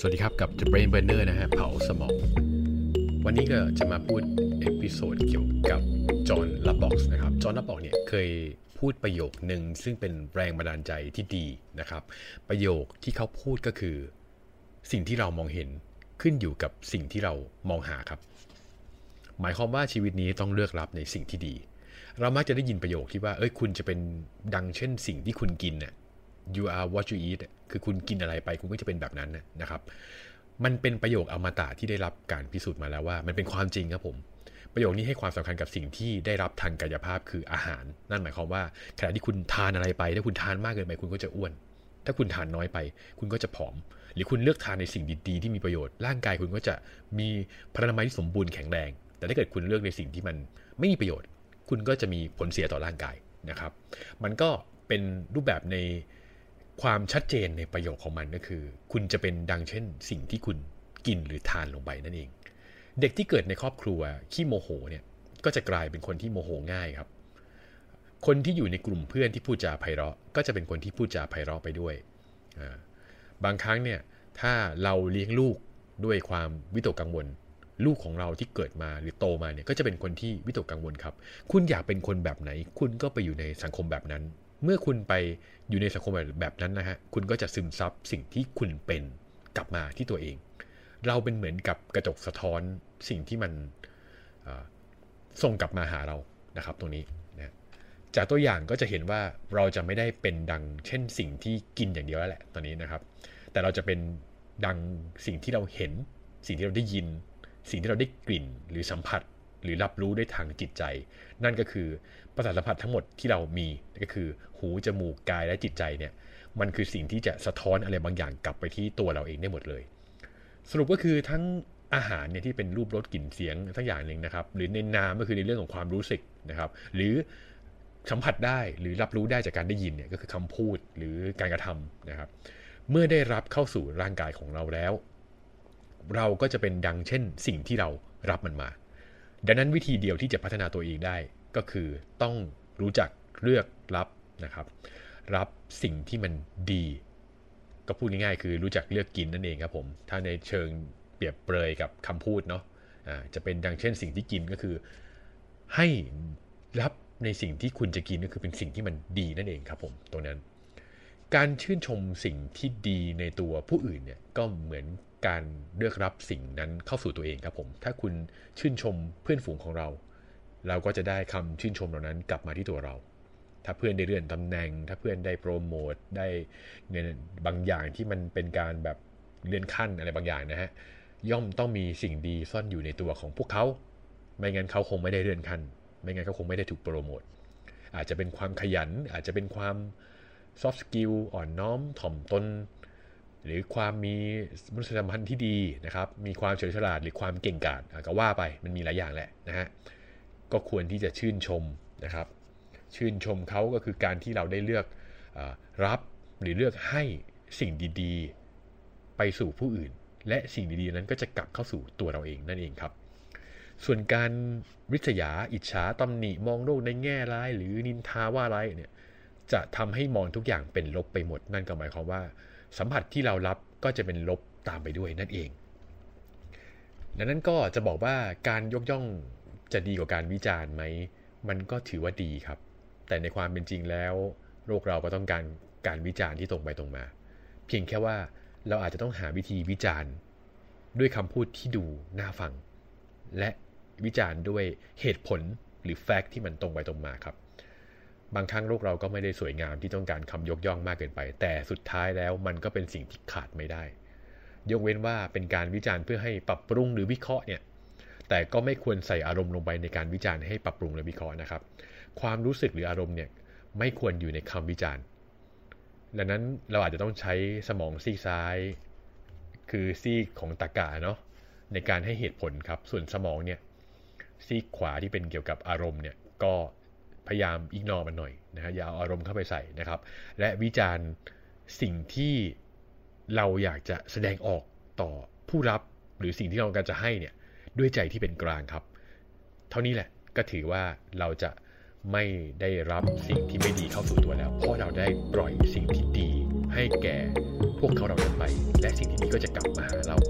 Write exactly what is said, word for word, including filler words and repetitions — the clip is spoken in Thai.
สวัสดีครับกับ The Brain Burner นะฮะเผาสมองวันนี้ก็จะมาพูดเอพิโซดเกี่ยวกับจอห์น ลาบ็อกซ์นะครับจอห์น ลาบ็อกซ์เนี่ยเคยพูดประโยคนึงซึ่งเป็นแรงบันดาลใจที่ดีนะครับประโยคที่เขาพูดก็คือสิ่งที่เรามองเห็นขึ้นอยู่กับสิ่งที่เรามองหาครับหมายความว่าชีวิตนี้ต้องเลือกรับในสิ่งที่ดีเรามักจะได้ยินประโยคที่ว่าเอ้ยคุณจะเป็นดังเช่นสิ่งที่คุณกินน่ะ you are what you eat คือคุณกินอะไรไปคุณก็จะเป็นแบบนั้นนะครับมันเป็นประโยคอมตะที่ได้รับการพิสูจน์มาแล้วว่ามันเป็นความจริงครับผมประโยคนี้ให้ความสำคัญกับสิ่งที่ได้รับทางกายภาพคืออาหารนั่นหมายความว่าขณะที่คุณทานอะไรไปถ้าคุณทานมากเกินไปคุณก็จะอ้วนถ้าคุณทานน้อยไปคุณก็จะผอมหรือคุณเลือกทานในสิ่งดีๆที่มีประโยชน์ร่างกายคุณก็จะมีพลานามัยที่สมบูรณ์แข็งแรงแต่ถ้าเกิดคุณเลือกในสิ่งที่มันไม่มีประโยชน์คุณก็จะมีผลเสียต่อร่างกายนะครับมันก็เป็นรูปแบบในความชัดเจนในประโยคของมันก็คือคุณจะเป็นดังเช่นสิ่งที่คุณกินหรือทานลงไปนั่นเองเด็กที่เกิดในครอบครัวขี้โมโหเนี่ยก็จะกลายเป็นคนที่โมโหง่ายครับคนที่อยู่ในกลุ่มเพื่อนที่พูดจาไพเราะก็จะเป็นคนที่พูดจาไพเราะไปด้วยบางครั้งเนี่ยถ้าเราเลี้ยงลูกด้วยความวิตกกังวลลูกของเราที่เกิดมาหรือโตมาเนี่ยก็จะเป็นคนที่วิตกกังวลครับคุณอยากเป็นคนแบบไหนคุณก็ไปอยู่ในสังคมแบบนั้นเมื่อคุณไปอยู่ในสังคมแบบนั้นนะฮะคุณก็จะซึมซับสิ่งที่คุณเป็นกลับมาที่ตัวเองเราเป็นเหมือนกับกระจกสะท้อนสิ่งที่มันส่งกลับมาหาเรานะครับตรงนี้นะจากตัวอย่างก็จะเห็นว่าเราจะไม่ได้เป็นดังเช่นสิ่งที่กินอย่างเดียวแล้วแหละตอนนี้นะครับแต่เราจะเป็นดังสิ่งที่เราเห็นสิ่งที่เราได้ยินสิ่งที่เราได้กลิ่นหรือสัมผัสหรือรับรู้ด้วยทางจิตใจนั่นก็คือประสาทสัมผัสทั้งหมดที่เรามีก็คือหูจมูกกายและจิตใจเนี่ยมันคือสิ่งที่จะสะท้อนอะไรบางอย่างกลับไปที่ตัวเราเองได้หมดเลยสรุปก็คือทั้งอาหารเนี่ยที่เป็นรูปรสกลิ่นเสียงทั้งอย่างนึงนะครับหรือในนามก็คือในเรื่องของความรู้สึกนะครับหรือสัมผัสได้หรือรับรู้ได้จากการได้ยินเนี่ยก็คือคำพูดหรือการกระทำนะครับเมื่อได้รับเข้าสู่ร่างกายของเราแล้วเราก็จะเป็นดังเช่นสิ่งที่เรารับมันมาดังนั้นวิธีเดียวที่จะพัฒนาตัวเองได้ก็คือต้องรู้จักเลือกรับนะครับรับสิ่งที่มันดีก็พูดง่ายๆคือรู้จักเลือกกินนั่นเองครับผมถ้าในเชิงเปรียบเปรยกับคำพูดเนาะอ่าจะเป็นดังเช่นสิ่งที่กินก็คือให้รับในสิ่งที่คุณจะกินก็คือเป็นสิ่งที่มันดีนั่นเองครับผมตรงนั้นการชื่นชมสิ่งที่ดีในตัวผู้อื่นเนี่ยก็เหมือนการเลือกรับสิ่งนั้นเข้าสู่ตัวเองครับผมถ้าคุณชื่นชมเพื่อนฝูงของเราเราก็จะได้คำชื่นชมเหล่านั้นกลับมาที่ตัวเราถ้าเพื่อนได้เลื่อนตำแหน่งถ้าเพื่อนได้โปรโมทได้เงินบางอย่างที่มันเป็นการแบบเลื่อนขั้นอะไรบางอย่างนะฮะย่อมต้องมีสิ่งดีซ่อนอยู่ในตัวของพวกเขาไม่งั้นเขาคงไม่ได้เลื่อนขั้นไม่งั้นเขาคงไม่ได้ถูกโปรโมทอาจจะเป็นความขยันอาจจะเป็นความซอฟต์สกิลอ่อนน้อมถ่อมตนหรือความมีมนุษยสัมพันธ์ที่ดีนะครับมีความเฉลียวฉลาดหรือความเก่งกาจก็ว่าไปมันมีหลายอย่างแหละนะฮะก็ควรที่จะชื่นชมนะครับชื่นชมเขาก็คือการที่เราได้เลือกรับหรือเลือกให้สิ่งดีๆไปสู่ผู้อื่นและสิ่งดีๆนั้นก็จะกลับเข้าสู่ตัวเราเองนั่นเองครับส่วนการริษยาอิจฉาตำหนิมองโลกในแง่ร้ายหรือนินทาว่าร้ายเนี่ยจะทำให้มองทุกอย่างเป็นลบไปหมดนั่นก็หมายความว่าสัมผัสที่เรารับก็จะเป็นลบตามไปด้วยนั่นเองดังนั้นก็จะบอกว่าการยกย่องจะดีกว่าการวิจารณ์ไหมมันก็ถือว่าดีครับแต่ในความเป็นจริงแล้วโลกเราก็ต้องการการวิจารณ์ที่ตรงไปตรงมาเพียงแค่ว่าเราอาจจะต้องหาวิธีวิจารณ์ด้วยคำพูดที่ดูน่าฟังและวิจารณ์ด้วยเหตุผลหรือแฟกต์ที่มันตรงไปตรงมาครับบางครั้งโลกเราก็ไม่ได้สวยงามที่ต้องการคำยกย่องมากเกินไปแต่สุดท้ายแล้วมันก็เป็นสิ่งที่ขาดไม่ได้ยกเว้นว่าเป็นการวิจารณ์เพื่อให้ปรับปรุงหรือวิเคราะห์เนี่ยแต่ก็ไม่ควรใส่อารมณ์ลงไปในการวิจารณ์ให้ปรับปรุงและวิเคราะห์นะครับความรู้สึกหรืออารมณ์เนี่ยไม่ควรอยู่ในคำวิจารณ์ดังนั้นเราอาจจะต้องใช้สมองซีกซ้ายคือซีกของตรรกะเนาะในการให้เหตุผลครับส่วนสมองเนี่ยซีกขวาที่เป็นเกี่ยวกับอารมณ์เนี่ยก็พยายามอิกนอร์มันหน่อยนะฮะอย่าเอาอารมณ์เข้าไปใส่นะครับและวิจารณ์สิ่งที่เราอยากจะแสดงออกต่อผู้รับหรือสิ่งที่เราต้องการจะให้เนี่ยด้วยใจที่เป็นกลางครับเท่านี้แหละก็ถือว่าเราจะไม่ได้รับสิ่งที่ไม่ดีเข้าสู่ตัวแล้วเพราะเราได้ปล่อยสิ่งที่ดีให้แก่พวกเขาเราไปและสิ่งที่ นี้ก็จะกลับมาหาเรา